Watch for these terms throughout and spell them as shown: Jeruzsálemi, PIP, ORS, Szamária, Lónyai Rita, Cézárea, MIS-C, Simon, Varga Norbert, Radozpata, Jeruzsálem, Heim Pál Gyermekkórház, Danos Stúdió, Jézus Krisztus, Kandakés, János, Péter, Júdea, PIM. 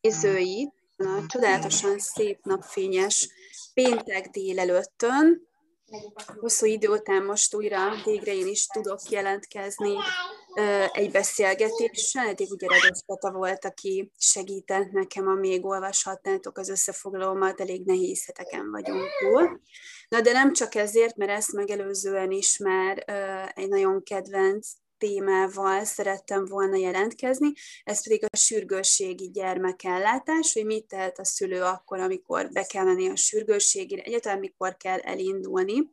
nézőit a csodálatosan szép napfényes péntek délelőttön. Hosszú idő után most újra végre én is tudok jelentkezni egy beszélgetéssel. Eddig ugye Radozpata volt, aki segített nekem, amíg olvashatnátok az összefoglalómat, elég nehéz heteken vagyunk túl. Na de nem csak ezért, mert ezt megelőzően is már egy nagyon kedvenc témával szerettem volna jelentkezni, ez pedig a sürgősségi gyermekellátás, hogy mit tehet a szülő akkor, amikor be kell menni a sürgősségére, egyáltalán mikor kell elindulni.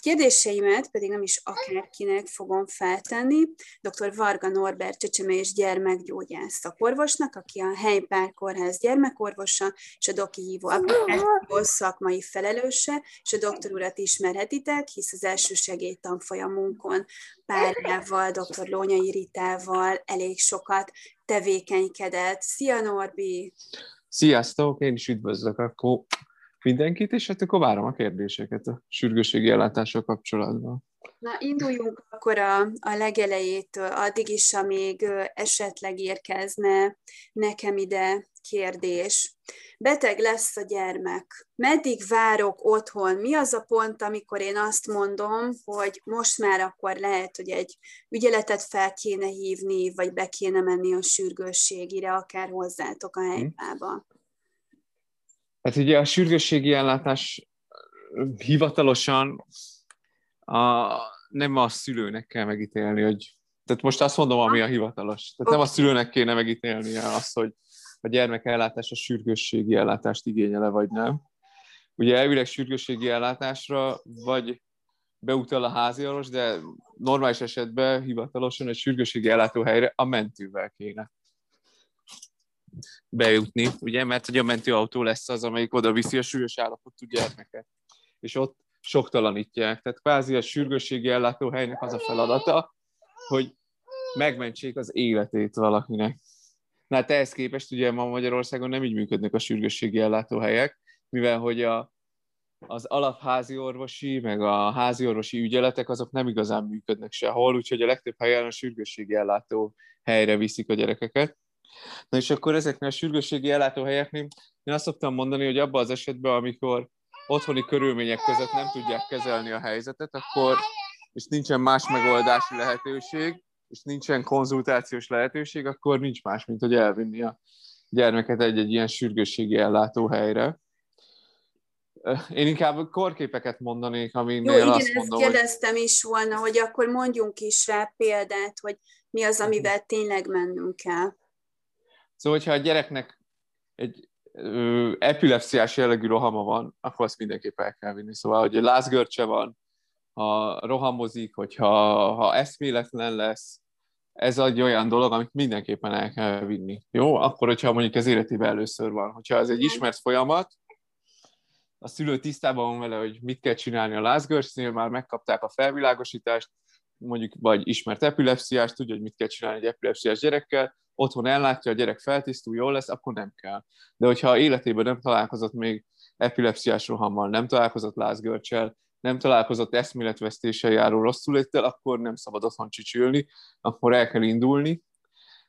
Kérdéseimet pedig nem is akárkinek fogom feltenni. Dr. Varga Norbert csecsemő és gyermekgyógyász szakorvosnak, aki a Heim Pál Kórház gyermekorvosa, és a doki hívó applikáció szakmai felelőse, és a doktor urat ismerhetitek, hisz az első segélytanfolyamunkon párjával, dr. Lónyai Ritával elég sokat tevékenykedett. Szia, Norbi! Sziasztok! Én is üdvözlök akkor mindenkit, és hát akkor várom a kérdéseket a sürgősségi ellátással kapcsolatban. Na, induljunk akkor a legelejétől, addig is, amíg esetleg érkezne nekem ide kérdés. Beteg lesz a gyermek. Meddig várok otthon? Mi az a pont, amikor én azt mondom, hogy most már akkor lehet, hogy egy ügyeletet fel kéne hívni, vagy be kéne menni a sürgősségire, akár hozzátok a helypába? Hát ugye a sürgősségi ellátás hivatalosan nem a szülőnek kell megítélni, hogy, tehát most azt mondom, ami a hivatalos. Tehát nem a szülőnek kéne megítélni azt, hogy a gyermek ellátása sürgősségi ellátást igényele, vagy nem. Ugye elvileg sürgősségi ellátásra vagy beutal a háziorvos, de normális esetben hivatalosan egy sürgősségi ellátóhelyre a mentővel kéne bejutni, ugye, mert hogy a mentőautó lesz az, amelyik oda viszi a súlyos állapotú gyermeket, és ott soktalanítják. Tehát kvázi a sürgősségi ellátóhelynek az a feladata, hogy megmentsék az életét valakinek. Na hát ehhez képest ugye ma Magyarországon nem így működnek a sürgősségi ellátóhelyek, mivel hogy az alapházi orvosi, meg a házi orvosi ügyeletek azok nem igazán működnek sehol, úgyhogy a legtöbb helyen a sürgősségi ellátóhelyre viszik a gyerekeket. Na és akkor ezeknél a sürgősségi ellátóhelyeknél én azt szoktam mondani, hogy abban az esetben, amikor otthoni körülmények között nem tudják kezelni a helyzetet, akkor, és nincsen más megoldási lehetőség, és nincsen konzultációs lehetőség, akkor nincs más, mint hogy elvinni a gyermeket egy-egy ilyen sürgősségi ellátóhelyre. Én inkább korképeket mondanék, aminél azt mondom, ezt kérdeztem hogy... is volna, hogy akkor mondjunk is rá példát, hogy mi az, amivel tényleg mennünk kell. Szóval, hogyha a gyereknek egy epilepsziás jellegű rohama van, akkor azt mindenképp el kell vinni. Szóval, hogy lázgörcse van, ha rohamozik, hogyha eszméletlen lesz, ez egy olyan dolog, amit mindenképpen el kell vinni. Jó? Akkor, hogyha mondjuk az életében először van. Hogyha ez egy ismert folyamat, a szülő tisztában van vele, hogy mit kell csinálni a lázgörcsnél, már megkapták a felvilágosítást, mondjuk vagy ismert epilepsziás, tudja, hogy mit kell csinálni egy epilepsziás gyerekkel, otthon ellátja, a gyerek feltisztul, jól lesz, akkor nem kell. De hogyha életében nem találkozott még epilepsziás rohammal, nem találkozott lázgörccsel, nem találkozott eszméletvesztéssel járó rosszuléttel, akkor nem szabad otthon csicsülni, akkor el kell indulni,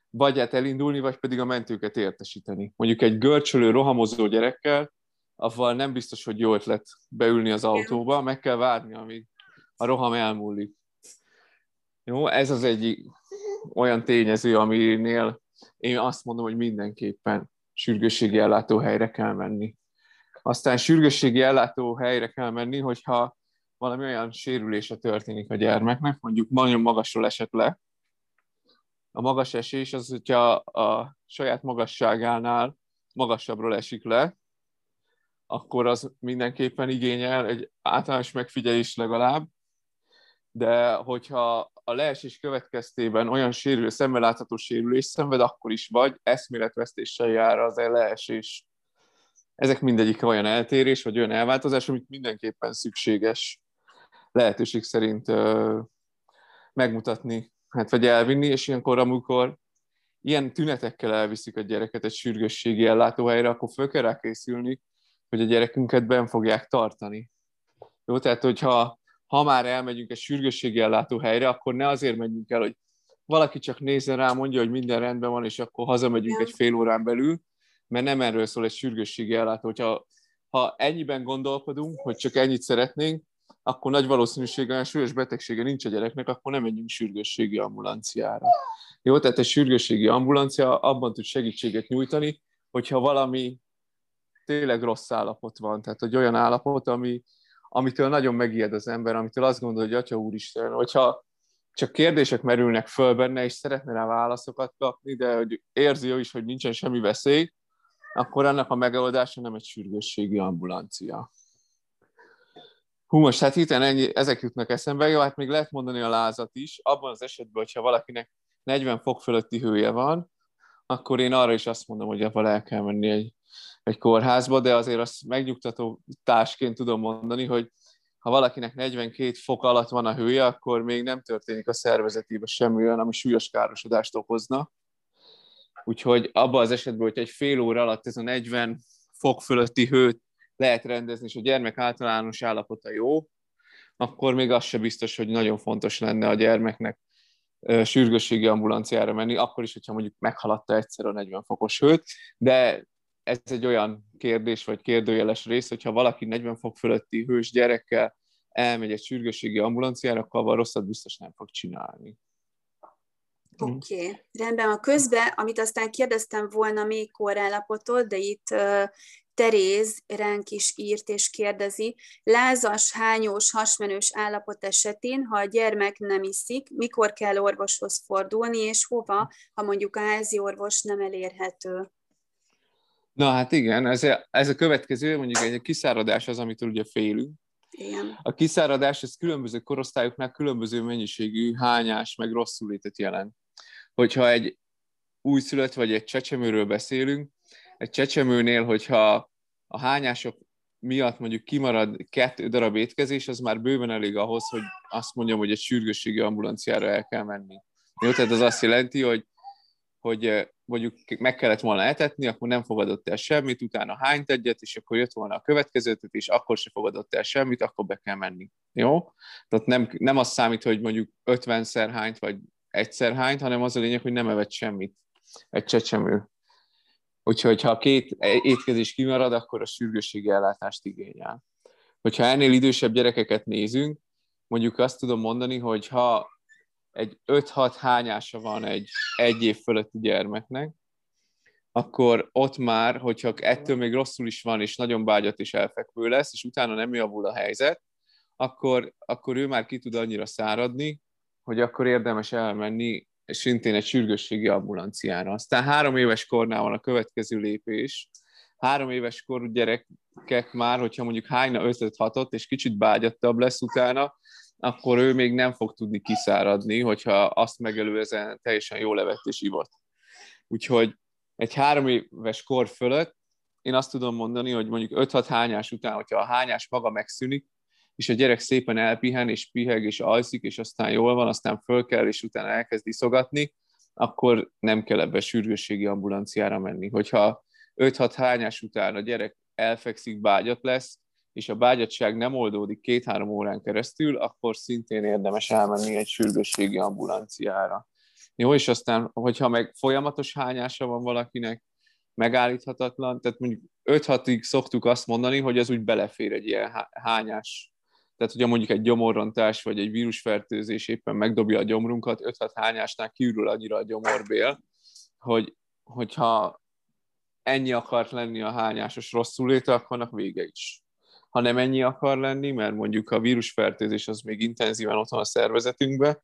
vagy elindulni, vagy pedig a mentőket értesíteni. Mondjuk egy görcsölő, rohamozó gyerekkel, avval nem biztos, hogy jó ötlet beülni az autóba, meg kell várni, amíg a roham elmúlik. Jó, ez az egyik olyan tényező, aminél én azt mondom, hogy mindenképpen sürgősségi ellátóhelyre kell menni. Aztán sürgősségi ellátóhelyre kell menni, hogyha valami olyan sérülése történik a gyermeknek, mondjuk nagyon magasról esett le. A magas esés az, hogyha a saját magasságánál magasabbról esik le, akkor az mindenképpen igényel egy általános megfigyelés legalább, de hogyha a leesés következtében olyan sérülés, szemmel látható sérülés szenved, akkor is vagy eszméletvesztéssel jár az a leesés. Ezek mindegyik olyan eltérés, vagy olyan elváltozás, amit mindenképpen szükséges lehetőség szerint megmutatni, hát vagy elvinni, és ilyenkor, amikor ilyen tünetekkel elviszik a gyereket egy sürgősségi ellátóhelyre, akkor föl kell rá készülni, hogy a gyerekünket benn fogják tartani. Jó, tehát hogyha már elmegyünk egy sürgősségi ellátóhelyre, akkor ne azért menjünk el, hogy valaki csak nézzen rá, mondja, hogy minden rendben van, és akkor hazamegyünk egy fél órán belül, mert nem erről szól egy sürgősségi ellátó. Ha ennyiben gondolkodunk, hogy csak ennyit szeretnénk, akkor nagy valószínűséggel súlyos betegsége nincs a gyereknek, akkor nem menjünk sürgősségi ambulanciára. Jó, tehát egy sürgősségi ambulancia abban tud segítséget nyújtani, hogyha valami tényleg rossz állapot van, tehát egy olyan állapot, amitől nagyon megijed az ember, amitől azt gondolja, hogy atya úristen, hogyha csak kérdések merülnek föl benne, és szeretne rá válaszokat kapni, de hogy érzi ő is, hogy nincsen semmi veszély, akkor annak a megoldása nem egy sürgősségi ambulancia. Hú, most hát hirtelen ezek jutnak eszembe. Jó, hát még lehet mondani a lázat is. Abban az esetben, hogyha valakinek 40 fok fölötti hője van, akkor én arra is azt mondom, hogy abban el kell menni egy kórházba, de azért azt megnyugtató társként tudom mondani, hogy ha valakinek 42 fok alatt van a hője, akkor még nem történik a szervezetében semmi olyan, ami súlyos károsodást okozna. Úgyhogy abban az esetben, hogy egy fél óra alatt ez a 40 fok fölötti hőt lehet rendezni, és a gyermek általános állapota jó, akkor még az se biztos, hogy nagyon fontos lenne a gyermeknek sürgősségi ambulanciára menni, akkor is, hogyha mondjuk meghaladta egyszer a 40 fokos hőt, de ez egy olyan kérdés vagy kérdőjeles rész, hogyha valaki 40 fok fölötti hős gyerekkel elmegy egy sürgősségi ambulanciára, akkor abban rosszat biztos nem fog csinálni. Oké, okay. Rendben, a közben, amit aztán kérdeztem volna még korállapotól, de itt Teréz ránk is írt és kérdezi, lázas, hányós, hasmenős állapot esetén, ha a gyermek nem iszik, mikor kell orvoshoz fordulni, és hova, ha mondjuk a házi orvos nem elérhető? Na hát igen, ez a következő, mondjuk egy kiszáradás az, amitől ugye félünk. Igen. A kiszáradás, ez különböző korosztályoknál különböző mennyiségű hányás, meg rosszulétet jelent. Hogyha egy újszülött vagy egy csecsemőről beszélünk, egy csecsemőnél, hogyha a hányások miatt mondjuk kimarad 2 darab étkezés, az már bőven elég ahhoz, hogy azt mondjam, hogy egy sürgősségi ambulanciára el kell menni. Jó, tehát az azt jelenti, hogy mondjuk meg kellett volna etetni, akkor nem fogadott el semmit, utána hányt egyet, és akkor jött volna a következőt, és akkor se fogadott el semmit, akkor be kell menni. Jó? Tehát nem az számít, hogy mondjuk 50-szer hányt, vagy 1-szer hányt, hanem az a lényeg, hogy nem evett semmit egy csecsemő. Úgyhogy ha 2 étkezés kimarad, akkor a sürgősségi ellátást igényel. Hogyha ennél idősebb gyerekeket nézünk, mondjuk azt tudom mondani, hogy ha egy 5-6 hányása van egy év fölötti gyermeknek, akkor ott már, hogyha ettől még rosszul is van, és nagyon bágyat és elfekvő lesz, és utána nem javul a helyzet, akkor ő már ki tud annyira száradni, hogy akkor érdemes elmenni szintén egy sürgősségi ambulanciára. Aztán 3 éves kornál van a következő lépés. 3 éves korú gyerekek már, hogyha mondjuk hányna 5-6-ot, és kicsit bágyattabb lesz utána, akkor ő még nem fog tudni kiszáradni, hogyha azt megelőzően teljesen jól evett és ivott. Úgyhogy egy 3 éves kor fölött én azt tudom mondani, hogy mondjuk 5-6 hányás után, hogyha a hányás maga megszűnik, és a gyerek szépen elpihen, és piheg, és alszik, és aztán jól van, aztán fölkel, és utána elkezd iszogatni, akkor nem kell ebbe sürgősségi ambulanciára menni. Hogyha 5-6 hányás után a gyerek elfekszik, bágyat lesz, és a bágyadság nem oldódik 2-3 órán keresztül, akkor szintén érdemes elmenni egy sürgősségi ambulanciára. Jó, és aztán, hogyha meg folyamatos hányása van valakinek, megállíthatatlan, tehát mondjuk 5-6-ig szoktuk azt mondani, hogy ez úgy belefér egy ilyen hányás. Tehát, hogyha mondjuk egy gyomorrontás, vagy egy vírusfertőzés éppen megdobja a gyomrunkat, 5-6 hányásnál kiürül annyira a gyomorbél, hogyha ennyi akart lenni a hányásos rosszuléte, akkor annak vége is. Ha nem ennyi akar lenni, mert mondjuk a vírusfertőzés az még intenzíven ott van a szervezetünkbe,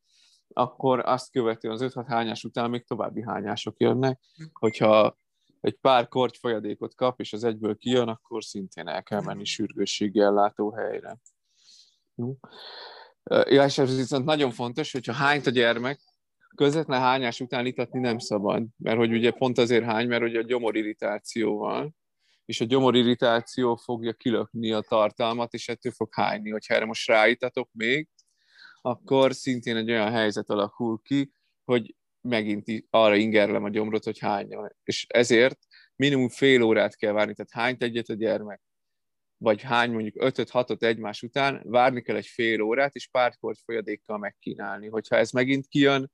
akkor azt követően az 5-6 hányás után még további hányások jönnek. Hogyha egy pár korty folyadékot kap, és az egyből kijön, akkor szintén el kell menni sürgősségi ellátóhelyre. Ja, és ez viszont nagyon fontos, hogyha hányt a gyermek, közvetlen hányás után itatni nem szabad, mert hogy ugye pont azért hány, mert ugye a gyomorirritáció van, és a gyomorirritáció fogja kilökni a tartalmat, és ettől fog hányni. Hogyha erre most ráitatok még, akkor szintén egy olyan helyzet alakul ki, hogy megint arra ingerlem a gyomrot, hogy hányjon. És ezért minimum fél órát kell várni, tehát hányt egyet a gyermek, vagy hány mondjuk 5-6-ot egymás után, várni kell egy fél órát, és pár korty folyadékkal megkínálni. Hogyha ez megint kijön,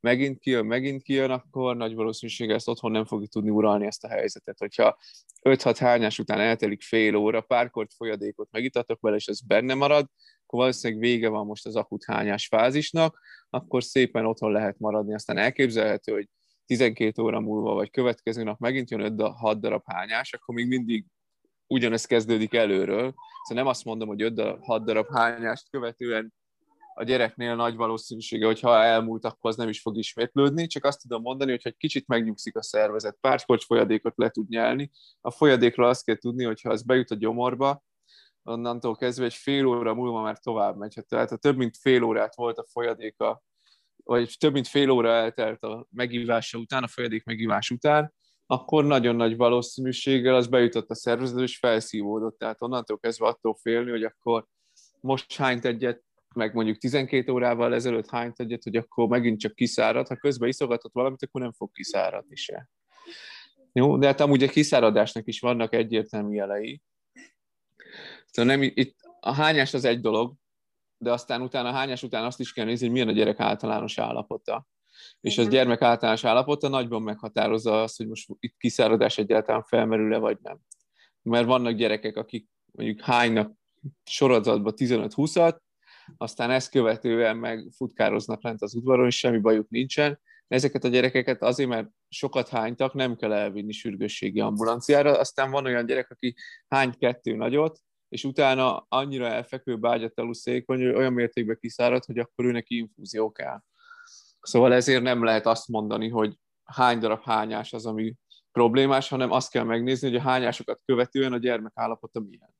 megint kijön, akkor nagy valószínűséggel ezt otthon nem fogjuk tudni uralni ezt a helyzetet. Hogyha 5-6 hányás után eltelik fél óra, párkort folyadékot megitatok vele, és ez benne marad, akkor valószínűleg vége van most az akut hányás fázisnak, akkor szépen otthon lehet maradni. Aztán elképzelhető, hogy 12 óra múlva, vagy következő nap megint jön 5-6 darab hányás, akkor még mindig ugyanezt kezdődik előről. Szóval nem azt mondom, hogy 5-6 darab hányást követően a gyereknél nagy valószínűsége, hogy ha elmúlt, akkor az nem is fog ismétlődni, csak azt tudom mondani, hogy ha egy kicsit megnyugszik a szervezet, pártkocs folyadékot le tud nyelni. A folyadékról azt kell tudni, hogy ha az bejut a gyomorba, onnantól kezdve egy fél óra múlva már tovább megy. Tehát ha több mint fél órát volt a folyadéka, vagy több mint fél óra eltelt a megívása után, a folyadék megívás után, akkor nagyon nagy valószínűséggel az bejutott a szervezetbe, és felszívódott. Tehát onnantól kezdve attól félni, hogy akkor most hányt egyet, meg mondjuk 12 órával ezelőtt hányt egyet, hogy akkor megint csak kiszárad, ha közben iszogatott valamit, akkor nem fog kiszáradni se. Jó, de hát amúgy a kiszáradásnak is vannak egyértelmű jelei. Szóval nem, itt a hányás az egy dolog, de aztán utána a hányás után azt is kell nézni, hogy milyen a gyerek általános állapota. És az gyermek általános állapota nagyban meghatározza azt, hogy most itt kiszáradás egyáltalán felmerül-e, vagy nem. Mert vannak gyerekek, akik mondjuk hánynak sorozatban 15-20-at, aztán ezt követően meg futkároznak lent az udvaron, és semmi bajuk nincsen. Ezeket a gyerekeket azért, mert sokat hánytak, nem kell elvinni sürgősségi ambulanciára. Aztán van olyan gyerek, aki hány 2 nagyot, és utána annyira elfekvő bágyataluszékony, hogy olyan mértékben kiszárad, hogy akkor ő neki infúzió kell. Szóval ezért nem lehet azt mondani, hogy hány darab hányás az, ami problémás, hanem azt kell megnézni, hogy a hányásokat követően a gyermek állapota milyen.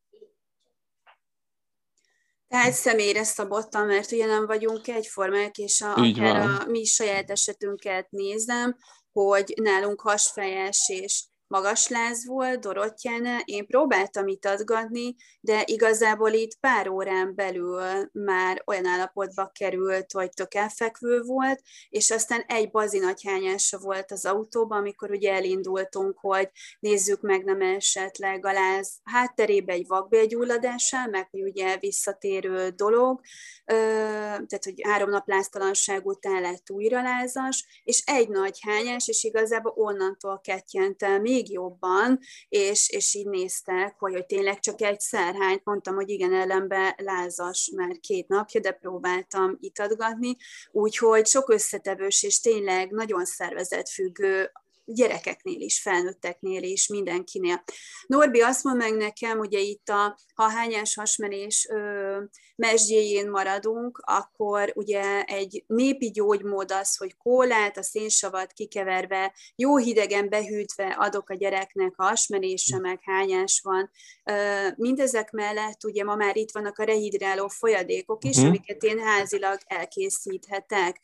Tehát személyre szabottan, mert ugye nem vagyunk egyformák, és akár a mi saját esetünket nézem, hogy nálunk hasfájás és magas láz volt Dorottyánál, én próbáltam itatgatni, de igazából itt pár órán belül már olyan állapotba került, hogy tök elfekvő volt, és aztán egy bazi nagy hányása volt az autóban, amikor ugye elindultunk, hogy nézzük meg, nem esetleg a láz hátterébe egy vakbélgyulladással, meg ugye visszatérő dolog, tehát hogy 3 nap láztalanság után lett újra lázas, és egy nagy hányás, és igazából onnantól kettyentem még jobban, és így néztek, hogy tényleg csak egy szerhányt, mondtam, hogy igen, ellenben lázas már 2 napja, de próbáltam itatgatni, úgyhogy sok összetevős és tényleg nagyon szervezetfüggő gyerekeknél is, felnőtteknél is, mindenkinél. Norbi azt mond meg nekem, ugye itt ha hányás hasmenés mesdjéjén maradunk, akkor ugye egy népi gyógymód az, hogy kólát, a szénsavat kikeverve, jó hidegen behűtve adok a gyereknek, ha hasmenése meg hányás van. Mindezek mellett ugye ma már itt vannak a rehidráló folyadékok is, amiket én házilag elkészíthetek.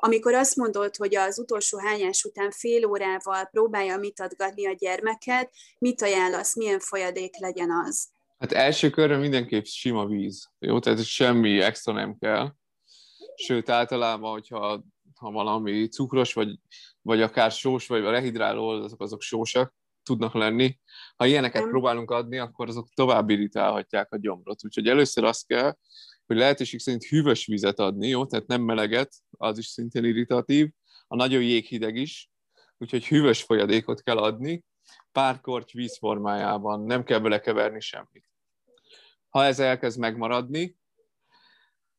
Amikor azt mondod, hogy az utolsó hányás után fél órával próbálja itatgatni a gyermeket, mit ajánlasz, milyen folyadék legyen az? Hát első körben mindenképp sima víz, jó? Tehát semmi extra nem kell. Sőt, általában, hogyha valami cukros, vagy akár sós, vagy a rehidráló, azok sósak tudnak lenni. Ha ilyeneket próbálunk adni, akkor azok tovább irritálhatják a gyomrot. Úgyhogy először azt kell, hogy lehetőség szerint hűvös vizet adni, jó? Tehát nem meleget, az is szintén irritatív, a nagyon jéghideg is, úgyhogy hűvös folyadékot kell adni, pár korty víz formájában, nem kell belekeverni semmit. Ha ez elkezd megmaradni,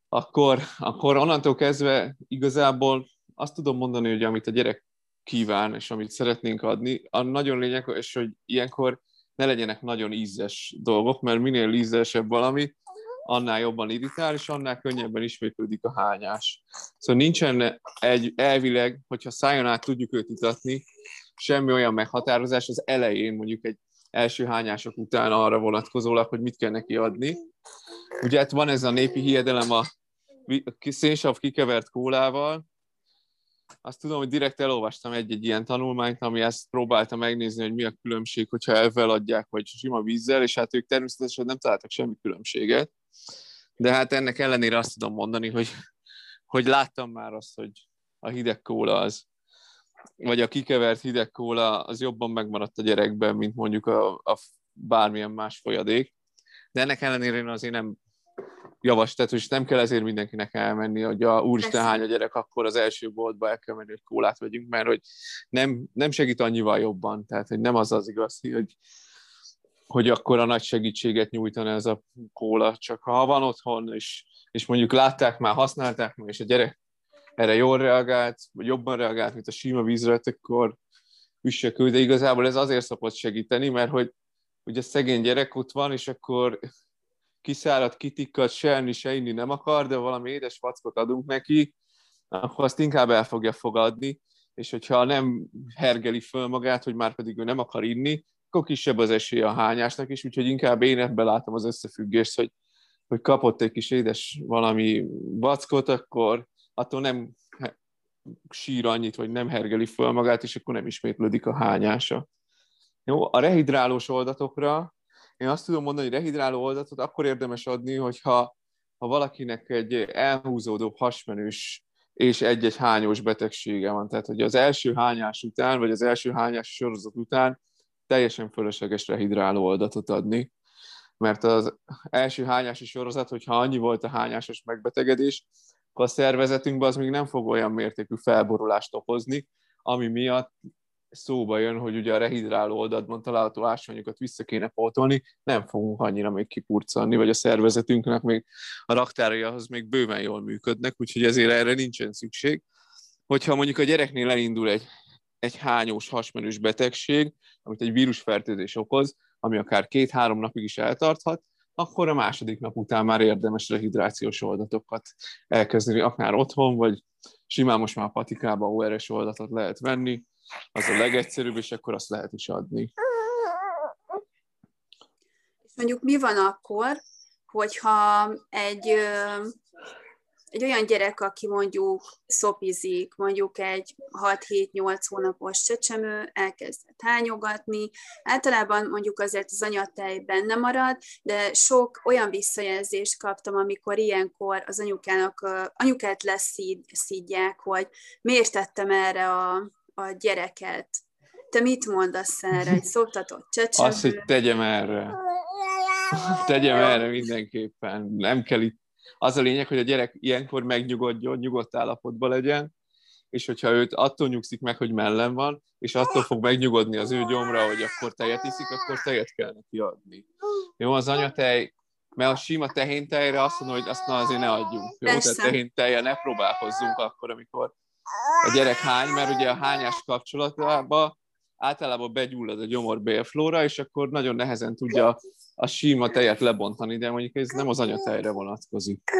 akkor onnantól kezdve igazából azt tudom mondani, hogy amit a gyerek kíván, és amit szeretnénk adni, a nagyon lényeges, hogy ilyenkor ne legyenek nagyon ízes dolgok, mert minél ízesebb valami, annál jobban irritál, és annál könnyebben ismétlődik a hányás. Szóval nincsen elvileg, hogyha szájon át tudjuk őt itatni, semmi olyan meghatározás az elején, mondjuk egy első hányások után arra vonatkozólag, hogy mit kell neki adni. Ugye hát van ez a népi hiedelem a szénsav kikevert kólával. Azt tudom, hogy direkt elolvastam egy ilyen tanulmányt, ami ezt próbálta megnézni, hogy mi a különbség, hogyha ebben adják, vagy sima vízzel, és hát ők természetesen nem találtak semmi különbséget. De hát ennek ellenére azt tudom mondani, hogy láttam már azt, hogy a hideg kóla az, vagy a kikevert hideg kóla az jobban megmaradt a gyerekben, mint mondjuk a bármilyen más folyadék. De ennek ellenére én azért nem javaslat, és nem kell ezért mindenkinek elmenni, hogy a úristen hány a gyerek, akkor az első boltba el kell menni, hogy kólát vegyünk, mert hogy nem segít annyival jobban, tehát hogy nem az az igaz, hogy akkor a nagy segítséget nyújtana ez a kóla, csak ha van otthon, és mondjuk látták már, használták már, és a gyerek erre jól reagált, vagy jobban reagált, mint a sima vízre, akkor üssek ő, de igazából ez azért szokott segíteni, mert hogy a szegény gyerek ott van, és akkor kiszáradt, kitikkad, se enni, se inni nem akar, de valami édes fackot adunk neki, akkor azt inkább el fogja fogadni, és hogyha nem hergeli föl magát, hogy már pedig ő nem akar inni, akkor kisebb az esélye a hányásnak is, úgyhogy inkább én ebben látom az összefüggést, hogy kapott egy kis édes valami backot, akkor attól nem sír annyit, vagy nem hergeli föl magát, és akkor nem ismétlődik a hányása. Jó, a rehidrálós oldatokra én azt tudom mondani, hogy rehidráló oldatot akkor érdemes adni, hogyha valakinek egy elhúzódó hasmenős és egy-egy hányós betegsége van. Tehát, hogy az első hányás után, vagy az első hányás sorozat után teljesen fölösleges rehidráló oldatot adni. Mert az első hányási sorozat, hogyha annyi volt a hányásos megbetegedés, akkor a szervezetünkben az még nem fog olyan mértékű felborulást okozni, ami miatt szóba jön, hogy ugye a rehidráló oldatban található ásványokat vissza kéne pótolni, nem fogunk annyira még kipurcolni, vagy a szervezetünknek még a raktáraihoz még bőven jól működnek, úgyhogy ezért erre nincsen szükség. Hogyha mondjuk a gyereknél elindul egy hányós hasmenős betegség, amit egy vírusfertőzés okoz, ami akár 2-3 napig is eltarthat, akkor a második nap után már érdemes rehidrációs oldatokat elkezdeni, akár otthon, vagy simán most már patikába ORS oldatot lehet venni, az a legegyszerűbb, és akkor azt lehet is adni. Mondjuk mi van akkor, hogyha egy olyan gyerek, aki mondjuk szopizik, mondjuk egy 6-7-8 hónapos csecsemő, elkezdett hányogatni, általában mondjuk azért az anyatej benne marad, de sok olyan visszajelzést kaptam, amikor ilyenkor az anyukát leszídják, hogy miért tettem erre a gyereket. Te mit mondasz erre, egy szoptatott csecsemő? Azt, hogy tegyem erre. Tegyem erre mindenképpen. Nem kell itt. Az a lényeg, hogy a gyerek ilyenkor megnyugodjon, nyugodt állapotban legyen, és hogyha őt attól nyugszik meg, hogy mellem van, és attól fog megnyugodni az ő gyomra, hogy akkor tejet iszik, akkor tejet kell neki adni. Jó, az anyatej, mert a sima tehéntejre azt mondom, hogy azt na, azért ne adjunk. Jó, tehát tehénytejjel ne próbálkozzunk akkor, amikor a gyerek hány, mert ugye a hányás kapcsolatában általában begyullad a gyomorbélflóra, és akkor nagyon nehezen tudja a sima tejet lebontani, de mondjuk ez nem az anyatejre vonatkozik.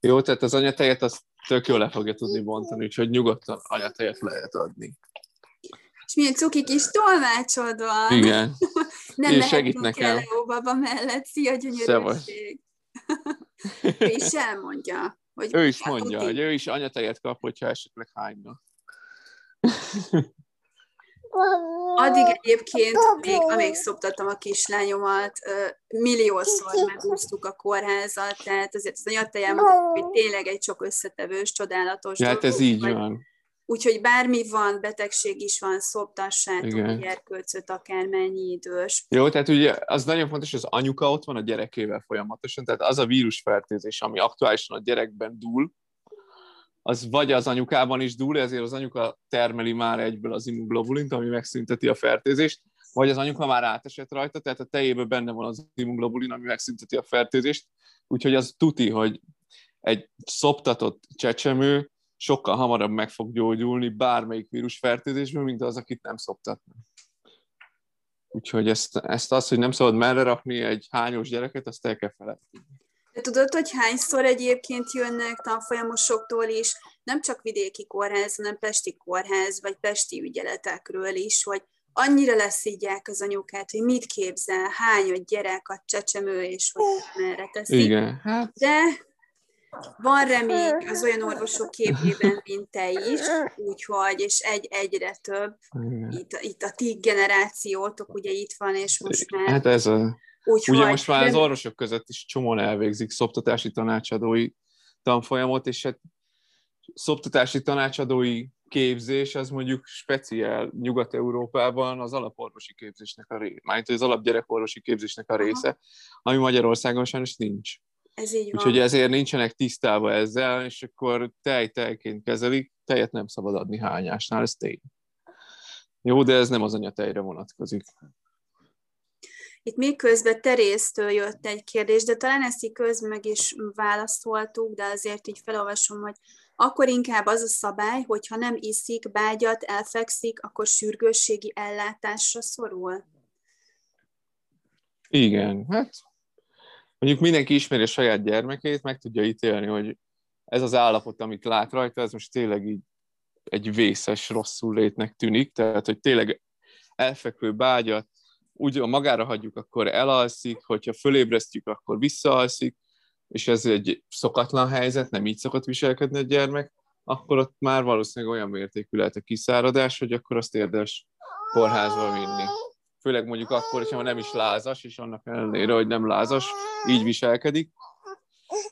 Jó, tehát az anyatejet az tök jól le fogja tudni bontani, úgyhogy nyugodtan anyatejet lehet adni. És milyen cuki kis tolmácsod van. Igen. Nem lehetünk el jó baba mellett. Szia, gyönyörűség. Ő is elmondja. Ő is mondja, hogy ő is anyatejet kap, hogyha esetleg hányna. Addig egyébként, amíg szoptattam a kislányomat, milliószor megúsztuk a kórházat, tehát azért az anyatejjel mondom, hogy tényleg egy sok összetevős, csodálatos dolog. Hát ez így van. Úgyhogy bármi van, betegség is van, szoptassátok a gyerkőcöt, akármennyi idős. Jó, tehát ugye az nagyon fontos, hogy az anyuka ott van a gyerekével folyamatosan, tehát az a vírusfertőzés, ami aktuálisan a gyerekben dúl, az vagy az anyukában is dúl, ezért az anyuka termeli már egyből az immunoglobulint, ami megszünteti a fertőzést, vagy az anyuka már átesett rajta, tehát a tejében benne van az immunoglobulin, ami megszünteti a fertőzést, úgyhogy az tuti, hogy egy szoptatott csecsemő sokkal hamarabb meg fog gyógyulni bármelyik vírusfertőzésből, mint az, akit nem szoptatnak. Úgyhogy ezt az, hogy nem szabad merre rakni egy hányós gyereket, azt el kell felejteni. De tudod, hogy hányszor egyébként jönnek tanfolyamosoktól is, nem csak vidéki kórház, hanem pesti kórház, vagy pesti ügyeletekről is, hogy annyira leszígyják az anyukát, hogy mit képzel, hány a gyerek, a csecsemő, és hogy merre teszik. Igen. De van remény az olyan orvosok képében, mint te is, úgyhogy, és egyre több. Itt a ti generációtok, ugye itt van, és most már... Hát ez a... Ugye most már az orvosok között is csomóan elvégzik szoptatási tanácsadói tanfolyamot, és hát szoptatási tanácsadói képzés, az mondjuk speciál Nyugat-Európában az alaporvosi képzésnek a része, mármint az alapgyerekorvosi képzésnek a része, ami Magyarországon sajnos nincs. Ez így van. Úgyhogy ezért nincsenek tisztában ezzel, és akkor tejként kezelik, tejet nem szabad adni hányásnál, ez tény. Jó, de ez nem az anyatejre vonatkozik. Itt még közben Terésztől jött egy kérdés, de talán ezt így közben meg is válaszoltuk, de azért így felolvasom, hogy akkor inkább az a szabály, hogyha nem iszik, bágyat, elfekszik, akkor sürgősségi ellátásra szorul. Igen, hát mondjuk mindenki ismeri a saját gyermekét, meg tudja ítélni, hogy ez az állapot, amit lát rajta, ez most tényleg így egy vészes rosszul létnek tűnik, tehát hogy tényleg elfekvő bágyat, úgy, ha magára hagyjuk, akkor elalszik, hogyha fölébresztjük, akkor visszaalszik, és ez egy szokatlan helyzet, nem így szokott viselkedni a gyermek, akkor ott már valószínűleg olyan mértékű lehet a kiszáradás, hogy akkor azt érdemes kórházba vinni. Főleg mondjuk akkor, hogyha nem is lázas, és annak ellenére, hogy nem lázas, így viselkedik,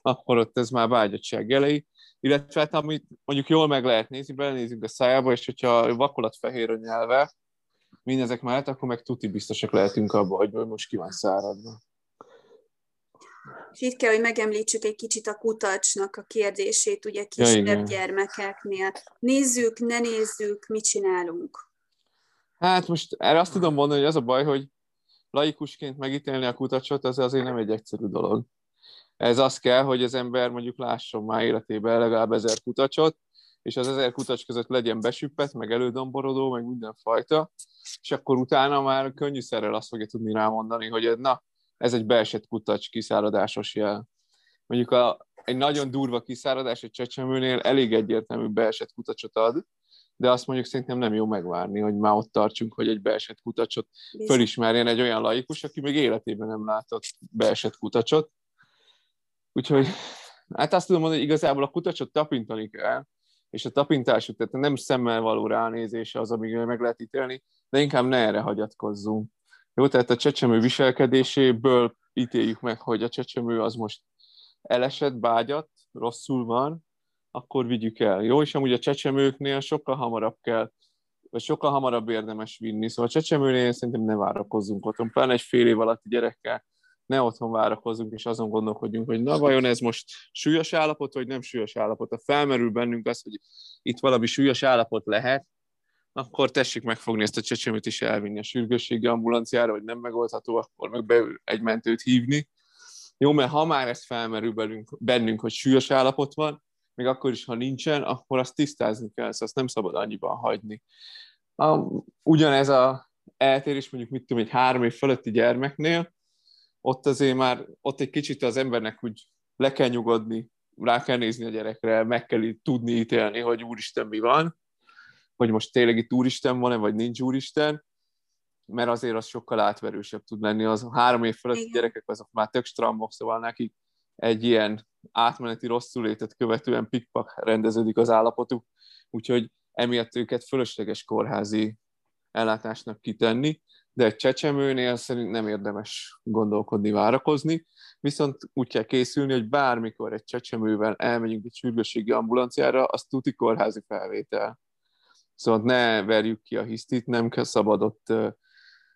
akkor ott ez már bágyadság jelei. Illetve hát, amit mondjuk jól meg lehet nézni, belenézünk a szájába, és hogyha vakolatfehér a nyelve, mindezek mellett, akkor meg tuti biztosak lehetünk abban, hogy most ki van száradva. És itt kell, hogy megemlítsük egy kicsit a kutacsnak a kérdését, ugye kisebb gyermekeknél. Nézzük, ne nézzük, mit csinálunk? Hát most erre azt tudom mondani, hogy az a baj, hogy laikusként megítélni a kutacsot, az azért nem egy egyszerű dolog. Ez az kell, hogy az ember mondjuk lásson már életében legalább 1000 kutacsot, és az 1000 kutacs között legyen besüppet, meg elődomborodó, meg mindenfajta, és akkor utána már könnyűszerrel azt fogja tudni rámondani, hogy na, ez egy beesett kutacs, kiszáradásos jel. Mondjuk egy nagyon durva kiszáradás egy csecsemőnél elég egyértelmű beesett kutacsot ad, de azt mondjuk szerintem nem jó megvárni, hogy már ott tartsunk, hogy egy beesett kutacsot fölismerjen egy olyan laikus, aki még életében nem látott beesett kutacsot. Úgyhogy hát azt tudom mondani, hogy igazából a kutacsot tapintani kell, és a tapintás, tehát nem szemmel való ránézése az, amíg meg lehet ítélni, de inkább ne erre hagyatkozzunk. Jó, tehát a csecsemő viselkedéséből ítéljük meg, hogy a csecsemő az most elesett, bágyat, rosszul van, akkor vigyük el. Jó, és amúgy a csecsemőknél sokkal hamarabb kell, vagy sokkal hamarabb érdemes vinni, szóval a csecsemőnél szerintem ne várakozzunk otthon, pláne egy fél év alatti gyerekkel ne otthon várakozzunk, és azon gondolkodjunk, hogy na vajon ez most súlyos állapot, vagy nem súlyos állapot. Ha felmerül bennünk az, hogy itt valami súlyos állapot lehet, akkor tessék megfogni ezt a csecsemőt is elvinni a sürgősségi ambulanciára, vagy nem megoldható, akkor meg beül egy mentőt hívni. Jó, mert ha már ez felmerül bennünk, hogy súlyos állapot van, még akkor is, ha nincsen, akkor azt tisztázni kell, szóval azt nem szabad annyiban hagyni. Ugyanez a eltérés mondjuk, mit tudom, egy 3 év fölötti gyermeknél, ott azért már, ott egy kicsit az embernek úgy le kell nyugodni, rá kell nézni a gyerekre, meg kell tudni ítélni, hogy úristen, mi van, hogy most tényleg itt úristen van-e, vagy nincs úristen, mert azért az sokkal átverősebb tud lenni. Az 3 év fölötti gyerekek, azok már tök strambok, szóval nekik egy ilyen átmeneti rosszulétet követően pikpak rendeződik az állapotuk, úgyhogy emiatt őket fölösleges kórházi ellátásnak kitenni, de egy csecsemőnél szerint nem érdemes gondolkodni, várakozni, viszont úgy kell készülni, hogy bármikor egy csecsemővel elmegyünk egy sürgősségi ambulanciára, az tuti kórházi felvétel. Szóval ne verjük ki a hisztit, nem kell szabad ott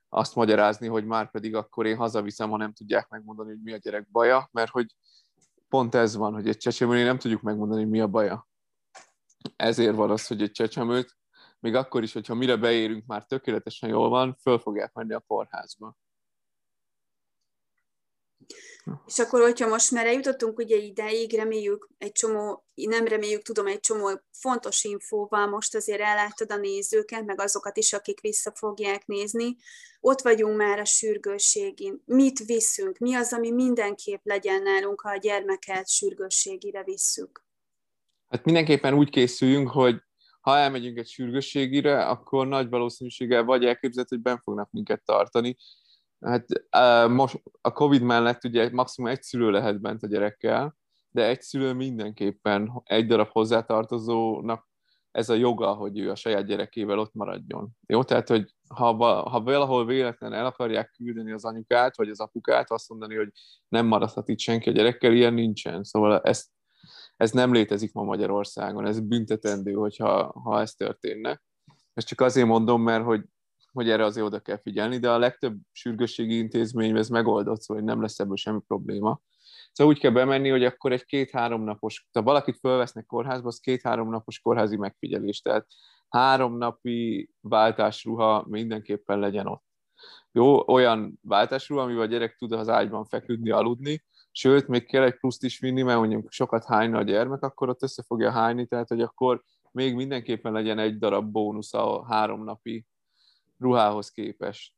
azt magyarázni, hogy már pedig akkor én hazaviszem, ha nem tudják megmondani, hogy mi a gyerek baja, mert hogy pont ez van, hogy egy csecsemőnél nem tudjuk megmondani, hogy mi a baja. Ezért van az, hogy egy csecsemőt, még akkor is, hogyha mire beérünk, már tökéletesen jól van, föl fogják menni a kórházba. És akkor, hogyha most már eljutottunk ugye ideig, tudom, egy csomó fontos infóval most azért elláttad a nézőket, meg azokat is, akik vissza fogják nézni. Ott vagyunk már a sürgősségin. Mit viszünk? Mi az, ami mindenképp legyen nálunk, ha a gyermeket sürgősségire visszük? Hát mindenképpen úgy készüljünk, hogy ha elmegyünk egy sürgősségire, akkor nagy valószínűséggel vagy elképzelhető, hogy benn fognak minket tartani. Hát most a Covid mellett ugye maximum egy szülő lehet bent a gyerekkel, de egy szülő mindenképpen egy darab hozzátartozónak ez a joga, hogy ő a saját gyerekével ott maradjon. Jó, tehát, hogy ha valahol véletlen el akarják küldeni az anyukát, vagy az apukát, azt mondani, hogy nem maradhat itt senki a gyerekkel, ilyen nincsen. Szóval ez nem létezik ma Magyarországon, ez büntetendő, ha ez történne. Ezt csak azért mondom, mert hogy erre azért oda kell figyelni, de a legtöbb sürgősségi intézményben ez megoldott, szóval nem lesz ebből semmi probléma. Szóval úgy kell bemenni, hogy akkor egy 2-3 napos, ha valakit fölvesznek kórházba, az 2-3 napos kórházi megfigyelés, tehát 3 napi váltásruha mindenképpen legyen ott. Jó, olyan váltásruha, amivel a gyerek tud az ágyban feküdni, aludni, sőt, még kell egy pluszt is vinni, mert mondjuk sokat hányna a gyermek, akkor ott össze fogja hányni, tehát hogy akkor még mindenképpen legyen egy darab bónusz a 3 napi ruhához képest.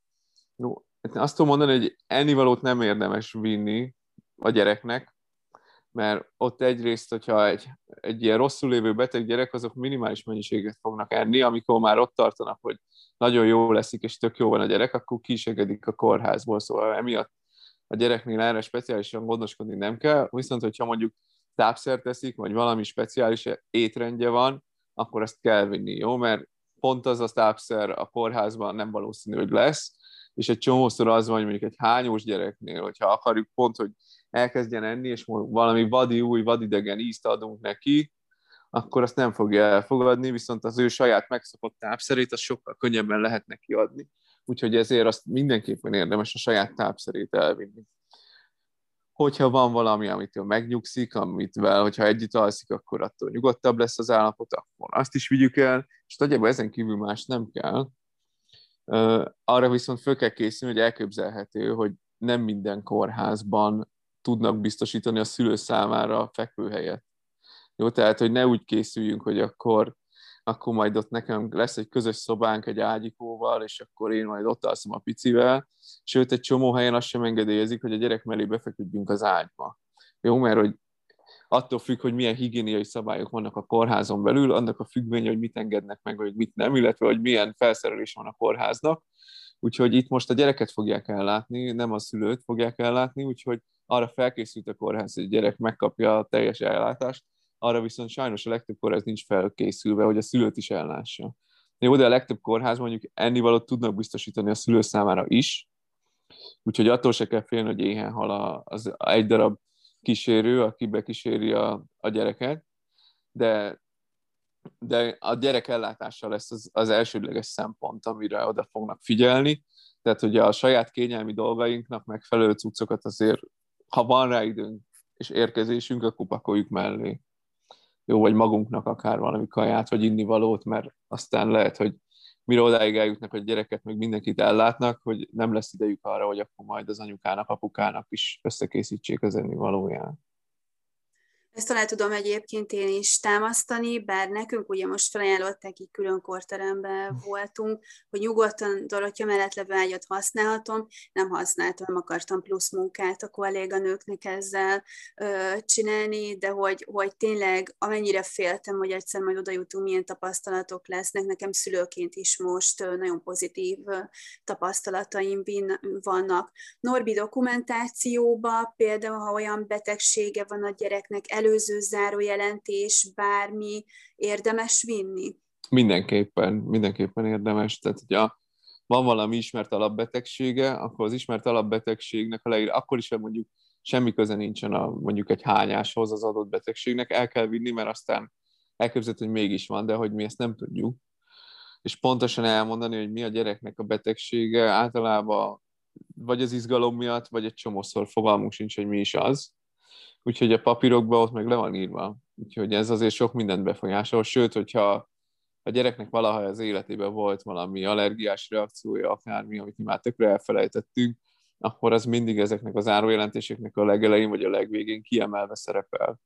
Jó, azt tudom mondani, hogy ennivalót nem érdemes vinni a gyereknek, mert ott egyrészt, hogyha egy ilyen rosszul lévő beteg gyerek, azok minimális mennyiséget fognak enni, amikor már ott tartanak, hogy nagyon jó leszik, és tök jó van a gyerek, akkor kisegedik a kórházból, szóval emiatt a gyereknél erre speciálisan gondoskodni nem kell, viszont hogyha mondjuk tápszert teszik, vagy valami speciális étrendje van, akkor ezt kell vinni, jó? Mert pont az a tápszer a kórházban nem valószínű, hogy lesz, és egy csomószor az van, hogy mondjuk egy hányós gyereknél, hogyha akarjuk pont, hogy elkezdjen enni, és valami vadidegen ízt adunk neki, akkor azt nem fogja elfogadni, viszont az ő saját megszokott tápszerét, azt sokkal könnyebben lehet neki adni. Úgyhogy ezért azt mindenképpen érdemes a saját tápszerét elvinni. Hogyha van valami, amitől megnyugszik, amitvel, hogyha együtt alszik, akkor attól nyugodtabb lesz az állapot, akkor azt is vigyük el, és nagyjából ezen kívül más nem kell. Arra viszont föl kell készülni, hogy elképzelhető, hogy nem minden kórházban tudnak biztosítani a szülő számára fekvőhelyet. Jó, tehát, hogy ne úgy készüljünk, hogy akkor majd ott nekem lesz egy közös szobánk egy ágyikóval, és akkor én majd ott alszom a picivel, sőt, egy csomó helyen azt sem engedélyezik, hogy a gyerek mellé befeküdjünk az ágyba. Jó, mert hogy attól függ, hogy milyen higiéniai szabályok vannak a kórházon belül, annak a függvénye, hogy mit engednek meg, vagy mit nem, illetve, hogy milyen felszerelés van a kórháznak. Úgyhogy itt most a gyereket fogják ellátni, nem a szülőt fogják ellátni, úgyhogy arra felkészült a kórház, hogy a gyerek megkapja a teljes ellátást, arra viszont sajnos a legtöbb kórház nincs felkészülve, hogy a szülőt is ellássa. Jó, de a legtöbb kórház mondjuk ennivalót tudnak biztosítani a szülő számára is, úgyhogy attól se kell félni, hogy éhen hal az egy darab kísérő, aki bekíséri a gyereket, de a gyerek ellátása lesz az elsődleges szempont, amire oda fognak figyelni, tehát hogy a saját kényelmi dolgainknak megfelelő cuccokat azért, ha van rá időnk és érkezésünk, akkor pakoljuk mellé. Jó, vagy magunknak akár valami kaját, vagy innivalót, mert aztán lehet, hogy mire odáig eljutnak, hogy gyereket meg mindenkit ellátnak, hogy nem lesz idejük arra, hogy akkor majd az anyukának, apukának is összekészítsék az ennivalóját. Ezt alá tudom egyébként én is támasztani, bár nekünk ugye most felajánlották, így külön kórteremben voltunk, hogy nyugodtan Dorottya mellett levő ágyat használhatom, nem használtam, nem akartam plusz munkát a kolléganőknek ezzel csinálni, de hogy tényleg amennyire féltem, hogy egyszer majd oda jutunk, milyen tapasztalatok lesznek, nekem szülőként is most nagyon pozitív tapasztalataim vannak. Norbi dokumentációba például, ha olyan betegsége van a gyereknek, előző zárójelentés, bármi érdemes vinni? Mindenképpen érdemes. Tehát, hogyha van valami ismert alapbetegsége, akkor az ismert alapbetegségnek, ha leír, akkor is mondjuk semmi köze nincsen mondjuk egy hányáshoz az adott betegségnek, el kell vinni, mert aztán elképzelhető, hogy mégis van, de hogy mi ezt nem tudjuk. És pontosan elmondani, hogy mi a gyereknek a betegsége, általában vagy az izgalom miatt, vagy egy csomószor fogalmunk sincs, hogy mi is az. Úgyhogy a papírokban ott meg le van írva. Úgyhogy ez azért sok mindent befolyásol. Sőt, hogyha a gyereknek valaha az életében volt valami allergiás reakciója, akármi, amit mi már tökre elfelejtettünk, akkor az mindig ezeknek az zárójelentéseknek a legelején vagy a legvégén kiemelve szerepel.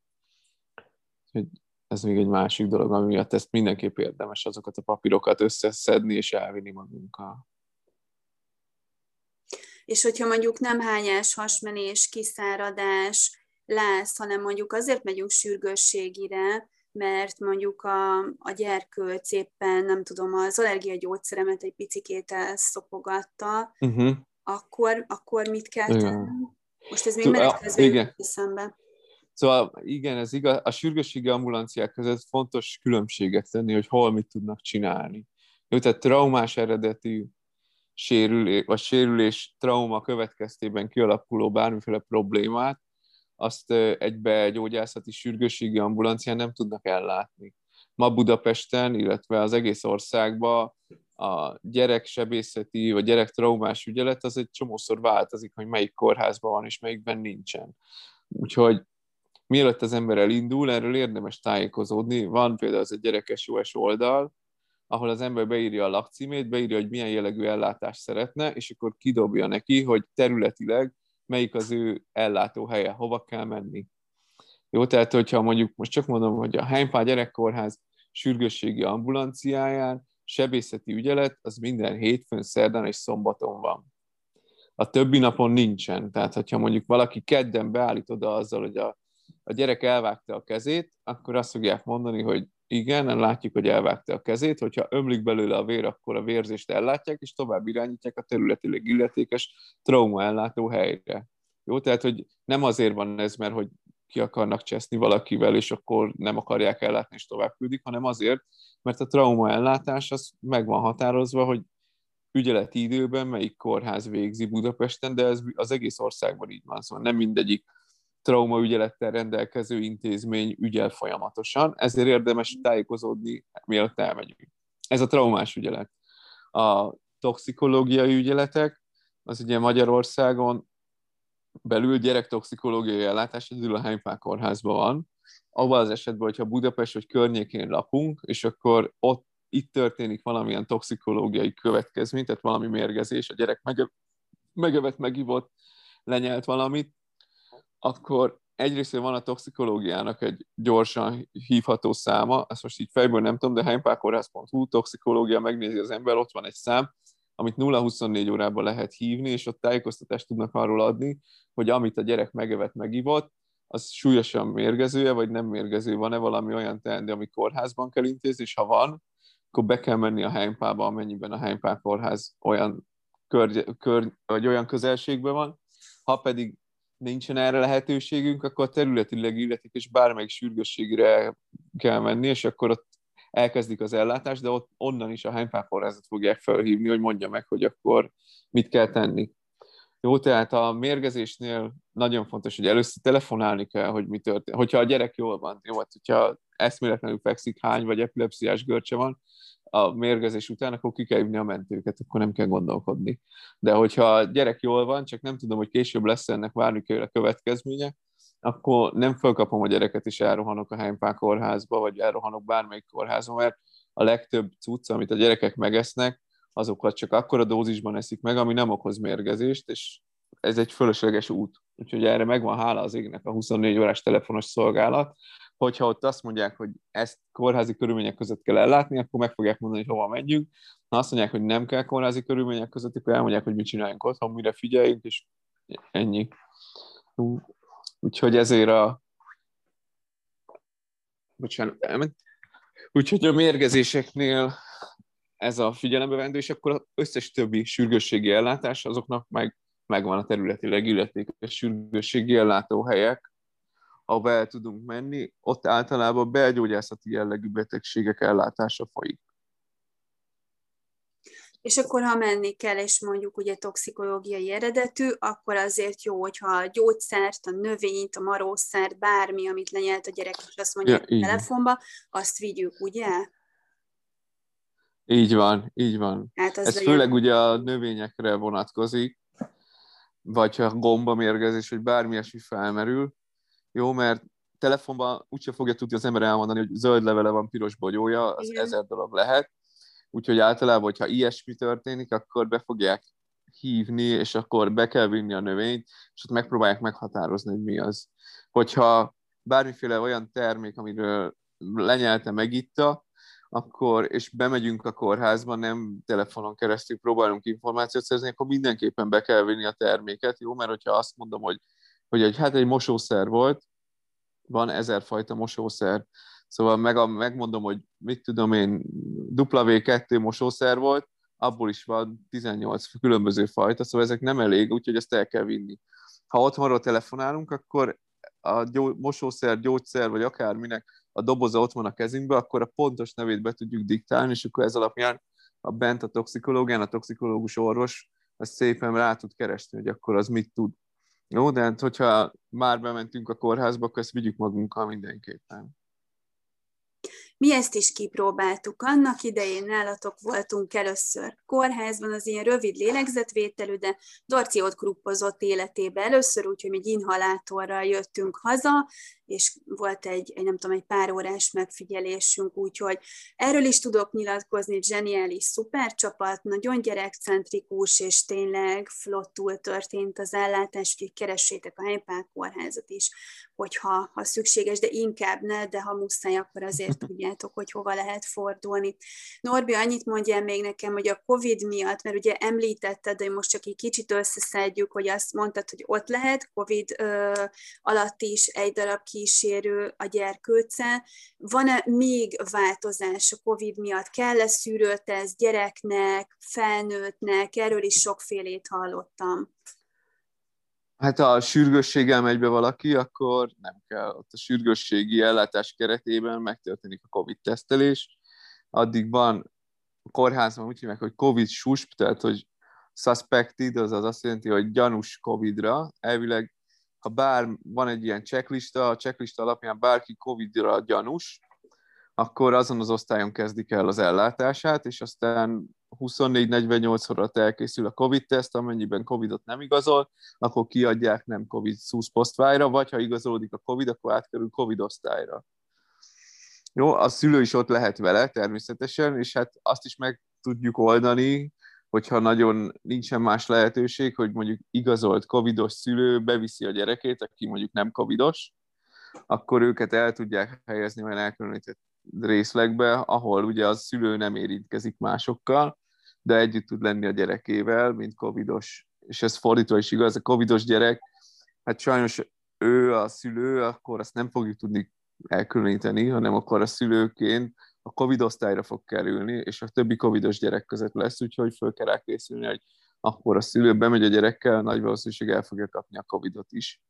Úgyhogy ez még egy másik dolog, ami miatt ezt mindenképp érdemes azokat a papírokat összeszedni és elvinni magunkkal. És hogyha mondjuk nem hányás, hasmenés, kiszáradás, láz, hanem mondjuk azért megyünk sürgősségire, mert mondjuk a gyerkőc éppen, nem tudom, az allergiagyógyszeremet egy picikét elszopogatta, akkor mit kell tenni? Most ez még menet eszembe. Szóval igen, ez igaz. A sürgősségi ambulanciák között fontos különbséget tenni, hogy hol mit tudnak csinálni. Jó, tehát traumás eredetű sérülés trauma következtében kialakuló bármiféle problémát, azt egybe gyógyászati sürgősségi ambulancián nem tudnak ellátni. Ma Budapesten, illetve az egész országban a gyereksebészeti vagy gyerektraumás ügyelet az egy csomószor változik, hogy melyik kórházban van és melyikben nincsen. Úgyhogy mielőtt az ember elindul, erről érdemes tájékozódni. Van például az egy gyerekes SOS oldal, ahol az ember beírja a lakcímét, beírja, hogy milyen jellegű ellátást szeretne, és akkor kidobja neki, hogy területileg melyik az ő ellátóhelye, hova kell menni. Jó, tehát hogyha mondjuk, most csak mondom, hogy a Heim Pál Gyermekkórház sürgősségi ambulanciáján sebészeti ügyelet, az minden hétfőn, szerdán és szombaton van. A többi napon nincsen. Tehát, hogyha mondjuk valaki kedden beállít oda azzal, hogy a gyerek elvágta a kezét, akkor azt fogják mondani, hogy igen, nem látjuk, hogy elvágta a kezét, hogyha ömlik belőle a vér, akkor a vérzést ellátják, és tovább irányítják a területileg illetékes traumaellátó helyre. Jó, tehát, hogy nem azért van ez, mert hogy ki akarnak cseszni valakivel, és akkor nem akarják ellátni, és tovább küldik, hanem azért, mert a traumaellátás az meg van határozva, hogy ügyeleti időben melyik kórház végzi Budapesten, de ez az egész országban így van, szóval nem mindegyik traumaügyelettel rendelkező intézmény ügyel folyamatosan, ezért érdemes tájékozódni, mielőtt elmegyünk. Ez a traumás ügyelet. A toxikológiai ügyeletek, az ugye Magyarországon belül gyerektoxikológiai ellátás egyedül a Heim Pál kórházban van. Abban az esetben, hogyha Budapest vagy környékén lakunk, és akkor ott itt történik valamilyen toxikológiai következmény, tehát valami mérgezés, a gyerek megevett, megivott, lenyelt valamit, akkor egyrészt van a toxikológiának egy gyorsan hívható száma, ezt most így fejből nem tudom, de heimpálkórház.hu toxikológia, megnézi az ember, ott van egy szám, amit 0-24 órában lehet hívni, és ott tájékoztatást tudnak arról adni, hogy amit a gyerek megevett, megivott, az súlyosan mérgező-e, vagy nem mérgező, van-e valami olyan teendő, ami kórházban kell intézni, és ha van, akkor be kell menni a Heim Pálba, amennyiben a Heim Pál kórház olyan, vagy olyan közelségben van, ha pedig nincsen erre lehetőségünk, akkor területileg illetik, és bármelyik sürgősségre kell menni, és akkor ott elkezdik az ellátást, de ott onnan is a Heim Pál kórházat fogják felhívni, hogy mondja meg, hogy akkor mit kell tenni. Jó, tehát a mérgezésnél nagyon fontos, hogy először telefonálni kell, hogy mi történik. Hogyha a gyerek jól van, jó, hát hogyha eszméletlenül fekszik, hány vagy epilepsziás görcse van, a mérgezés után, akkor ki kell hívni a mentőket, akkor nem kell gondolkodni. De hogyha a gyerek jól van, csak nem tudom, hogy később lesz ennek, várni kell a következménye, akkor nem fölkapom a gyereket, és elrohanok a Heim Pál kórházba, vagy elrohanok bármelyik kórházba, mert a legtöbb cucc, amit a gyerekek megesznek, azokat csak akkora dózisban eszik meg, ami nem okoz mérgezést, és ez egy fölösleges út. Úgyhogy erre megvan hála az égnek a 24 órás telefonos szolgálat, hogyha ott azt mondják, hogy ezt kórházi körülmények között kell ellátni, akkor meg fogják mondani, hogy hova megyünk. Ha azt mondják, hogy nem kell kórházi körülmények között, akkor elmondják, hogy mit csináljunk otthon, mire figyeljünk, és ennyi. Úgyhogy ezért a... Bocsánat, elment. Úgyhogy a mérgezéseknél ez a figyelembe vendő, és akkor az összes többi sürgősségi ellátás, azoknak megvan a területileg illetékes sürgősségi ellátóhelyek, ahol el tudunk menni, ott általában belgyógyászati jellegű betegségek ellátása folyik. És akkor, ha menni kell, és mondjuk ugye toxikológiai eredetű, akkor azért jó, hogyha a gyógyszert, a növényt, a marószert, bármi, amit lenyelt a gyerek, és azt mondja a telefonba, azt vigyük, ugye? Így van, így van. Hát ez főleg ugye a növényekre vonatkozik, vagy ha gombamérgezés, vagy bármi esik felmerül. Jó, mert telefonban úgyse fogja tudni az ember elmondani, hogy zöld levele van, piros bogyója, az igen. 1000 dolog lehet. Úgyhogy általában, hogyha ilyesmi történik, akkor be fogják hívni, és akkor be kell vinni a növényt, és ott megpróbálják meghatározni, hogy mi az. Hogyha bármiféle olyan termék, amiről lenyelte, megitta, akkor, és bemegyünk a kórházba, nem telefonon keresztül próbálunk információt szerezni, akkor mindenképpen be kell vinni a terméket, jó? Mert hogyha azt mondom, hogy hát egy mosószer volt, van 1000 fajta mosószer, szóval megmondom, hogy mit tudom én, W2 mosószer volt, abból is van 18 különböző fajta, szóval ezek nem elég, úgyhogy ezt el kell vinni. Ha otthonról telefonálunk, akkor a mosószer, gyógyszer, vagy akárminek a doboza ott van a kezünkben, akkor a pontos nevét be tudjuk diktálni, és akkor ez alapján a toxikológán, a toxikológus orvos az szépen rá tud keresni, hogy akkor az mit tud. Jó, de hát, hogyha már bementünk a kórházba, akkor ezt vigyük magunkkal mindenképpen. Mi ezt is kipróbáltuk annak idején, nálatok voltunk először kórházban, az ilyen rövid lélegzetvételű, de Dorciót kruppozott életébe először, úgyhogy még inhalátorral jöttünk haza, és volt egy pár órás megfigyelésünk, úgyhogy erről is tudok nyilatkozni, zseniális, szuper csapat, nagyon gyerekcentrikus, és tényleg flottul történt az ellátás, úgyhogy keressétek a Heim Pál kórházat is, hogyha szükséges, de inkább ne, de ha muszáj, akkor azért tudjátok, hogy hova lehet fordulni. Norbi, annyit mondjál még nekem, hogy a Covid miatt, mert ugye említetted, hogy most csak egy kicsit összeszedjük, hogy azt mondtad, hogy ott lehet Covid alatt is egy darab kísérő a gyerkőccel. Van-e még változás a Covid miatt? Kell-e szűrőteszt gyereknek, felnőttnek? Erről is sokfélét hallottam. Hát ha a sürgősséggel megy be valaki, akkor nem kell. Ott a sürgősségi ellátás keretében megtörténik a Covid-tesztelés. Addig van a kórházban, úgy hívják, hogy Covid-susp, tehát hogy suspected, azaz azt jelenti, hogy gyanús Covid-ra. Elvileg, ha bár van egy ilyen checklista, a checklista alapján bárki Covid-ra gyanús, akkor azon az osztályon kezdik el az ellátását, és aztán 24-48 óra elkészül a Covid-teszt, amennyiben Covid-ot nem igazol, akkor kiadják nem Covid-20 posztvályra, vagy ha igazolódik a Covid, akkor átkerül Covid-osztályra. Jó, a szülő is ott lehet vele természetesen, és hát azt is meg tudjuk oldani, hogyha nagyon nincsen más lehetőség, hogy mondjuk igazolt Covid-os szülő beviszi a gyerekét, aki mondjuk nem Covid-os, akkor őket el tudják helyezni olyan elkülönített részlegbe, ahol ugye a szülő nem érintkezik másokkal, de együtt tud lenni a gyerekével, mint Covid-os. És ez fordítva is igaz, a Covid-os gyerek, hát sajnos ő a szülő, akkor azt nem fogjuk tudni elkülöníteni, hanem akkor a szülőként a Covid-osztályra fog kerülni, és a többi Covid-os gyerek között lesz, úgyhogy föl kell rákészülni, hogy akkor a szülő bemegy a gyerekkel, nagy valószínűség el fogja kapni a Covid-ot is.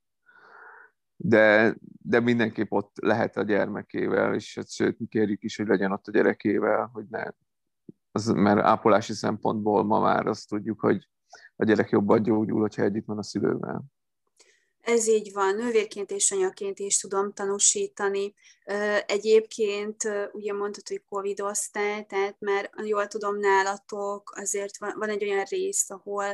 De mindenképp ott lehet a gyermekével, és sőt, kérjük is, hogy legyen ott a gyerekével, hogy ne. Mert ápolási szempontból ma már azt tudjuk, hogy a gyerek jobban gyógyul, hogyha együtt van a szülővel. Ez így van, nővérként és anyaként is tudom tanúsítani. Egyébként ugye mondtad, hogy Covid-osztály, tehát már jól tudom, nálatok azért van egy olyan rész, ahol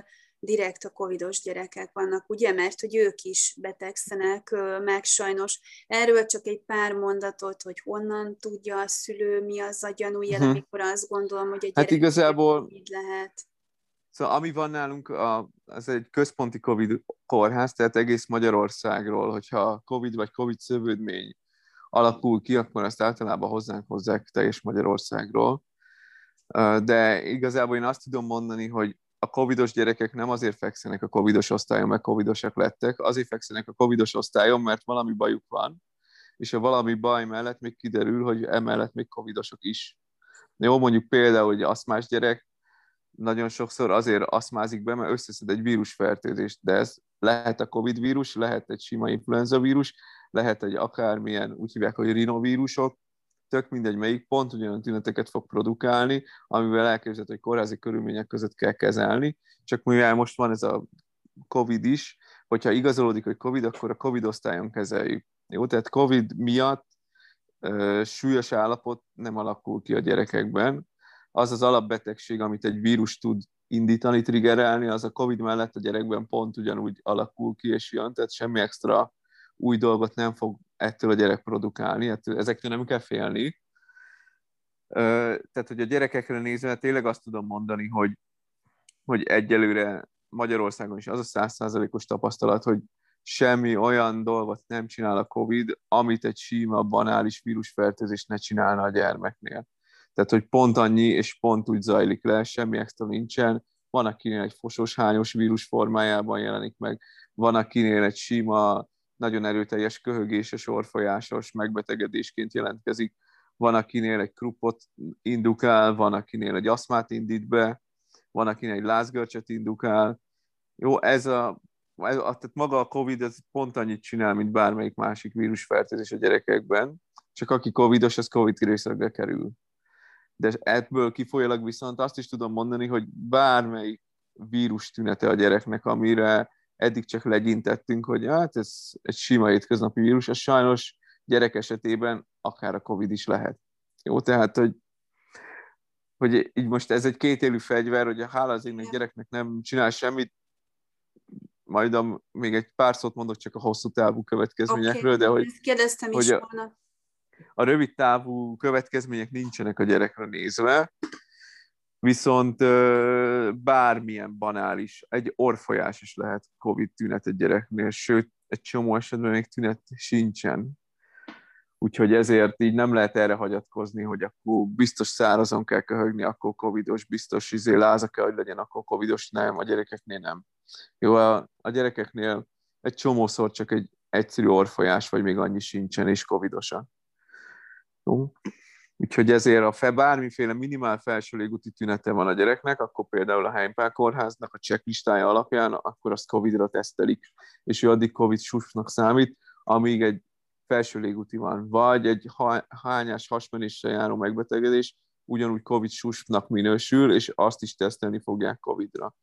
direkt a Covid-os gyerekek vannak, ugye? Mert hogy ők is betegszenek meg sajnos. Erről csak egy pár mondatot, hogy honnan tudja a szülő, mi az a gyanújel, amikor azt gondolom, hogy egy gyerek igazából így lehet. Szóval ami van nálunk, az egy központi Covid kórház, tehát egész Magyarországról, hogyha Covid vagy Covid szövődmény alakul ki, akkor azt általában hozzánk hozzák teljes Magyarországról. De igazából én azt tudom mondani, hogy a Covid-os gyerekek nem azért fekszenek a Covid-os osztályon, mert Covid-osak lettek, azért fekszenek a Covid-os osztályon, mert valami bajuk van, és a valami baj mellett még kiderül, hogy emellett még Covid-osok is. Jó, mondjuk például, hogy aszmás gyerek nagyon sokszor azért aszmázik be, mert összeszed egy vírusfertőzést, de ez lehet a Covid vírus, lehet egy sima influenza vírus, lehet egy akármilyen, úgy hívják, hogy rinovírusok, tök mindegy melyik, pont ugyanolyan tüneteket fog produkálni, amivel elképzelhető, hogy kórházi körülmények között kell kezelni, csak mivel most van ez a Covid is, hogyha igazolódik, hogy Covid, akkor a Covid osztályon kezeljük. Jó, tehát Covid miatt súlyos állapot nem alakul ki a gyerekekben. Az az alapbetegség, amit egy vírus tud indítani, triggerelni, az a Covid mellett a gyerekben pont ugyanúgy alakul ki és jön, tehát semmi extra új dolgot nem fog ettől a gyerek produkálni, ezektől nem kell félni. Tehát, hogy a gyerekekre nézve, tényleg azt tudom mondani, hogy egyelőre Magyarországon is az a 100%-os tapasztalat, hogy semmi olyan dolgot nem csinál a Covid, amit egy sima, banális vírusfertőzés ne csinálna a gyermeknél. Tehát, hogy pont annyi, és pont úgy zajlik le, semmi extra nincsen. Van, akinél egy fosos-hányos vírus formájában jelenik meg, van, akinél egy sima, nagyon erőteljes köhögéses, orfolyásos megbetegedésként jelentkezik. Van, akinél egy krupot indukál, van, akinél egy aszmát indít be, van, akinél egy lázgörcsöt indukál. Jó, tehát maga a Covid ez pont annyit csinál, mint bármelyik másik vírusfertőzés a gyerekekben, csak aki Covid-os, az Covid részlegre kerül. De ebből kifolyólag viszont azt is tudom mondani, hogy bármelyik vírus tünete a gyereknek, amire eddig csak legyintettünk, hogy hát ez egy sima hétköznapi vírus, az sajnos gyerek esetében akár a Covid is lehet. Jó, tehát, hogy így most ez egy kétélű fegyver, hogy a hála az égnek gyereknek nem csinál semmit, majd még egy pár szót mondok csak a hosszú távú következményekről, de hogy... Kérdeztem is volna. A rövid távú következmények nincsenek a gyerekre nézve, viszont bármilyen banális, egy orrfolyás is lehet COVID-tünet egy gyereknél, sőt, egy csomó esetben még tünet sincsen. Úgyhogy ezért így nem lehet erre hagyatkozni, hogy akkor biztos szárazon kell köhögni, akkor covidos, biztos láza kell, hogy legyen, akkor covidos, nem, a gyerekeknél nem. Jó, a gyerekeknél egy csomószor csak egy egyszerű orrfolyás, vagy még annyi sincsen, és covidosan. Jó. Úgyhogy ezért bármiféle minimál felső légúti tünete van a gyereknek, akkor például a Heim Pál kórháznak a checklistája alapján, akkor azt covidra tesztelik, és ő addig covid-susnak számít, amíg egy felső légúti van, vagy egy hányás hasmenéssel járó megbetegedés ugyanúgy covid-susnak minősül, és azt is tesztelni fogják covidra.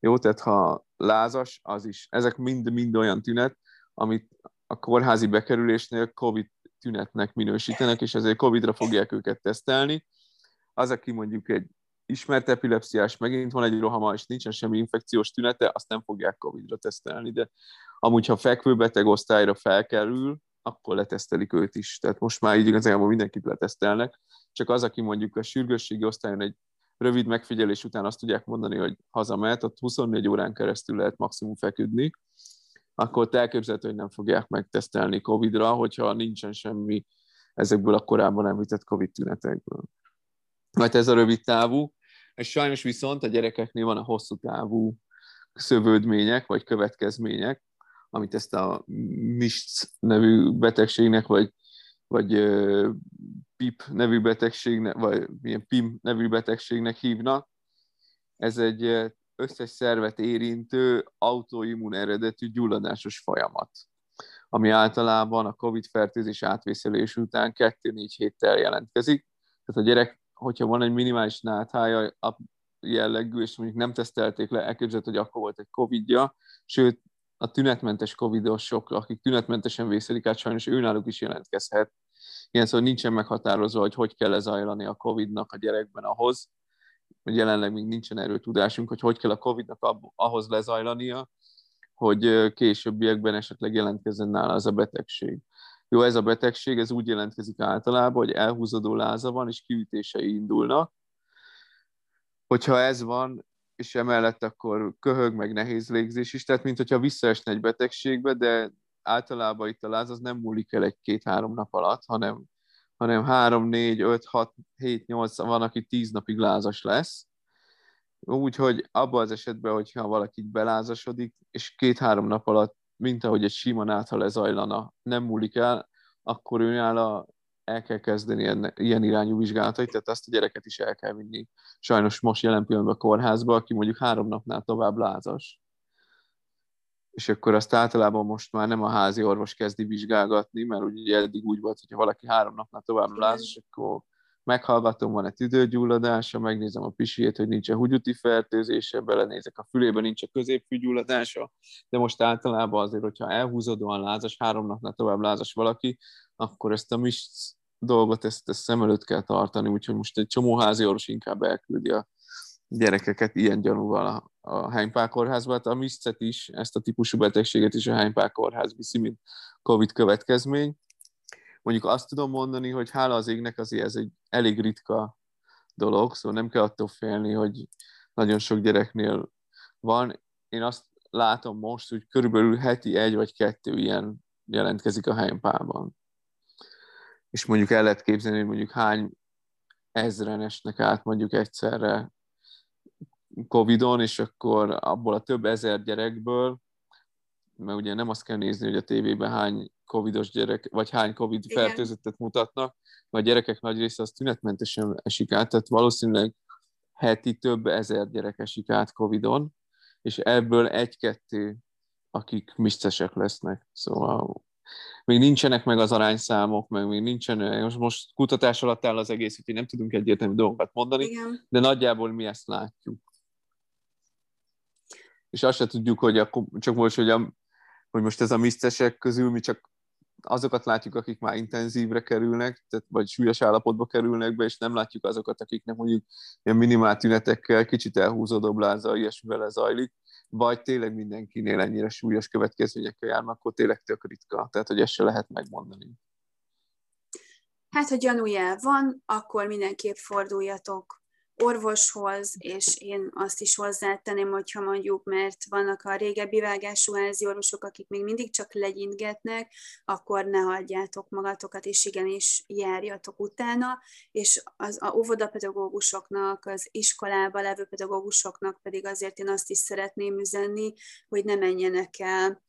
Jó, tehát ha lázas, az is. Ezek mind olyan tünet, amit a kórházi bekerülésnél covid tünetnek minősítenek, és ezért covidra fogják őket tesztelni. Az, aki mondjuk egy ismert epilepsziás, megint van egy rohama, és nincsen semmi infekciós tünete, azt nem fogják covidra tesztelni, de amúgy, ha fekvőbeteg osztályra felkerül, akkor letesztelik őt is. Tehát most már így igazából mindenkit letesztelnek, csak az, aki mondjuk a sürgősségi osztályon egy rövid megfigyelés után azt tudják mondani, hogy hazamehet, ott 24 órán keresztül lehet maximum feküdni, akkor elképzelhető, hogy nem fogják megtesztelni covidra, hogyha nincsen semmi ezekből a korábban említett covid tünetekből. Mert ez a rövid távú, és sajnos viszont a gyerekeknél van a hosszú távú szövődmények, vagy következmények, amit ezt a MIS-C nevű betegségnek, vagy PIP nevű betegségnek, vagy milyen PIM nevű betegségnek hívnak. Ez egy összes szervet érintő autoimmun eredetű gyulladásos folyamat, ami általában a COVID-fertőzés átvészelés után 2-4 héttel jelentkezik. Tehát a gyerek, hogyha van egy minimális náthája jellegű, és mondjuk nem tesztelték le, elképzelhető, hogy akkor volt egy COVID-ja, sőt, a tünetmentes covidosok, akik tünetmentesen vészelik át, sajnos őnáluk is jelentkezhet. Ilyen szóval nincsen meghatározva, hogy kell lezajlani a COVID-nak a gyerekben ahhoz, hogy jelenleg még nincsen erről tudásunk, hogy kell a COVID-nak ahhoz lezajlania, hogy későbbiekben esetleg jelentkezzen nála az a betegség. Jó, ez a betegség, ez úgy jelentkezik általában, hogy elhúzódó láza van, és kiütései indulnak. Hogyha ez van, és emellett akkor köhög, meg nehéz légzés is, tehát mint hogyha visszaesne egy betegségbe, de általában itt a láz az nem múlik el 1-2-3 nap alatt, hanem 3, 4, 5, 6, 7, 8, van, aki 10 napig lázas lesz. Úgyhogy abban az esetben, hogyha valaki belázasodik, és 2-3 nap alatt, mint ahogy egy sima nátha lezajlana, nem múlik el, akkor őnála el kell kezdeni ilyen irányú vizsgálatait, tehát azt a gyereket is el kell vinni. Sajnos most jelen pillanatban a kórházba, aki mondjuk 3 napnál tovább lázas. És akkor azt általában most már nem a házi orvos kezdi vizsgálgatni, mert ugye eddig úgy volt, hogyha valaki 3 napnál tovább lázas, akkor meghallgatom, van-e tüdőgyulladása, megnézem a pisiét, hogy nincs-e húgyúti fertőzése, belenézek a fülébe, nincs-e középfűgyulladása, de most általában azért, hogyha elhúzódóan lázas, 3 napnál tovább lázas valaki, akkor ezt a MIS dolgot, ezt szem előtt kell tartani, úgyhogy most egy csomó házi orvos inkább elküldi a gyerekeket ilyen gyanúval a Heim Pál kórházba. Hát a MIS-C-et is, ezt a típusú betegséget is a Heim Pál kórház viszi, mint COVID következmény. Mondjuk azt tudom mondani, hogy hála az égnek azért ez egy elég ritka dolog, szóval nem kell attól félni, hogy nagyon sok gyereknél van. Én azt látom most, hogy körülbelül heti 1 vagy 2 ilyen jelentkezik a Heim Pálban. És mondjuk el lehet képzelni, hogy mondjuk hány ezren esnek át mondjuk egyszerre Covidon, és akkor abból a több ezer gyerekből, mert ugye nem azt kell nézni, hogy a tévében hány covidos gyerek, vagy hány covid fertőzöttet mutatnak, mert a gyerekek nagy része az tünetmentesen esik át, tehát valószínűleg heti több ezer gyerek esik át Covidon, és ebből 1-2, akik MIS-cesek lesznek. Szóval még nincsenek meg az arányszámok, meg még nincsen, most kutatás alatt áll az egész, úgyhogy nem tudunk egyértelmű dolgokat mondani, igen, de nagyjából mi ezt látjuk. És azt se tudjuk, hogy, csak most, hogy most ez a MIS-cesek közül mi csak azokat látjuk, akik már intenzívre kerülnek, tehát vagy súlyos állapotba kerülnek be, és nem látjuk azokat, akiknek mondjuk ilyen minimál tünetekkel, kicsit elhúzódóbb lázzal, ilyesmivel lezajlik, vagy tényleg mindenkinél ennyire súlyos következményekkel járnak, akkor tényleg tök ritka, tehát hogy ezt se lehet megmondani. Hát, ha gyanújel van, akkor mindenképp forduljatok orvoshoz, és én azt is hozzátenném, hogyha mondjuk, mert vannak a régebbi vágású házi orvosok, akik még mindig csak legyintgetnek, akkor ne hagyjátok magatokat, és igenis járjatok utána, és a óvodapedagógusoknak, az iskolába levő pedagógusoknak pedig azért én azt is szeretném üzenni, hogy ne menjenek el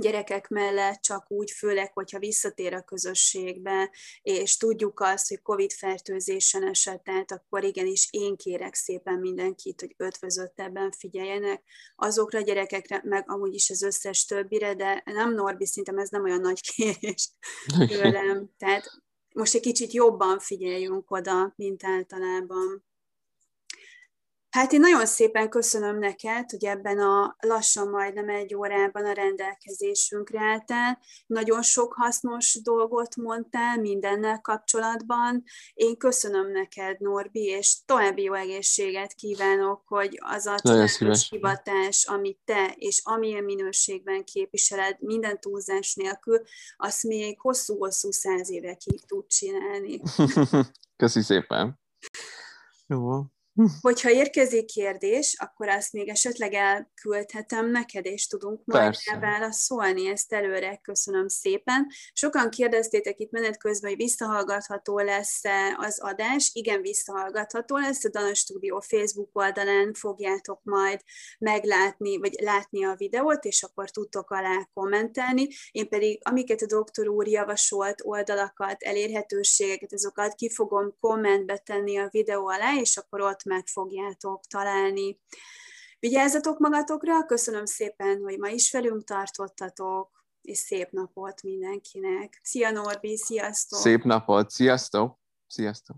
gyerekek mellett csak úgy, főleg, hogyha visszatér a közösségbe, és tudjuk azt, hogy COVID-fertőzésen esett át, akkor igenis én kérek szépen mindenkit, hogy ötvözöttebben figyeljenek azokra a gyerekekre, meg amúgy is az összes többire, de nem Norbi, szerintem ez nem olyan nagy kérés tőlem. Tehát most egy kicsit jobban figyeljünk oda, mint általában. Hát én nagyon szépen köszönöm neked, hogy ebben a lassan majdnem egy órában a rendelkezésünkre álltál. Nagyon sok hasznos dolgot mondtál mindennel kapcsolatban. Én köszönöm neked, Norbi, és további jó egészséget kívánok, hogy az a tudományos hivatás, amit te és amilyen minőségben képviseled minden túlzás nélkül, azt még hosszú-hosszú 100 évekig tud csinálni. Köszi szépen! Jó. Hogyha érkezik kérdés, akkor azt még esetleg elküldhetem neked, és tudunk majd válaszolni. Ezt előre köszönöm szépen. Sokan kérdeztétek itt menet közben, hogy visszahallgatható lesz az adás. Igen, visszahallgatható lesz. A Danos Stúdió Facebook oldalán fogjátok majd meglátni, vagy látni a videót, és akkor tudtok alá kommentelni. Én pedig, amiket a doktor úr javasolt oldalakat, elérhetőségeket, azokat ki fogom kommentbe tenni a videó alá, és akkor ott meg fogjátok találni. Vigyázzatok magatokra, köszönöm szépen, hogy ma is velünk tartottatok, és szép napot mindenkinek. Szia Norbi, sziasztok! Szép napot, sziasztok! Sziasztok!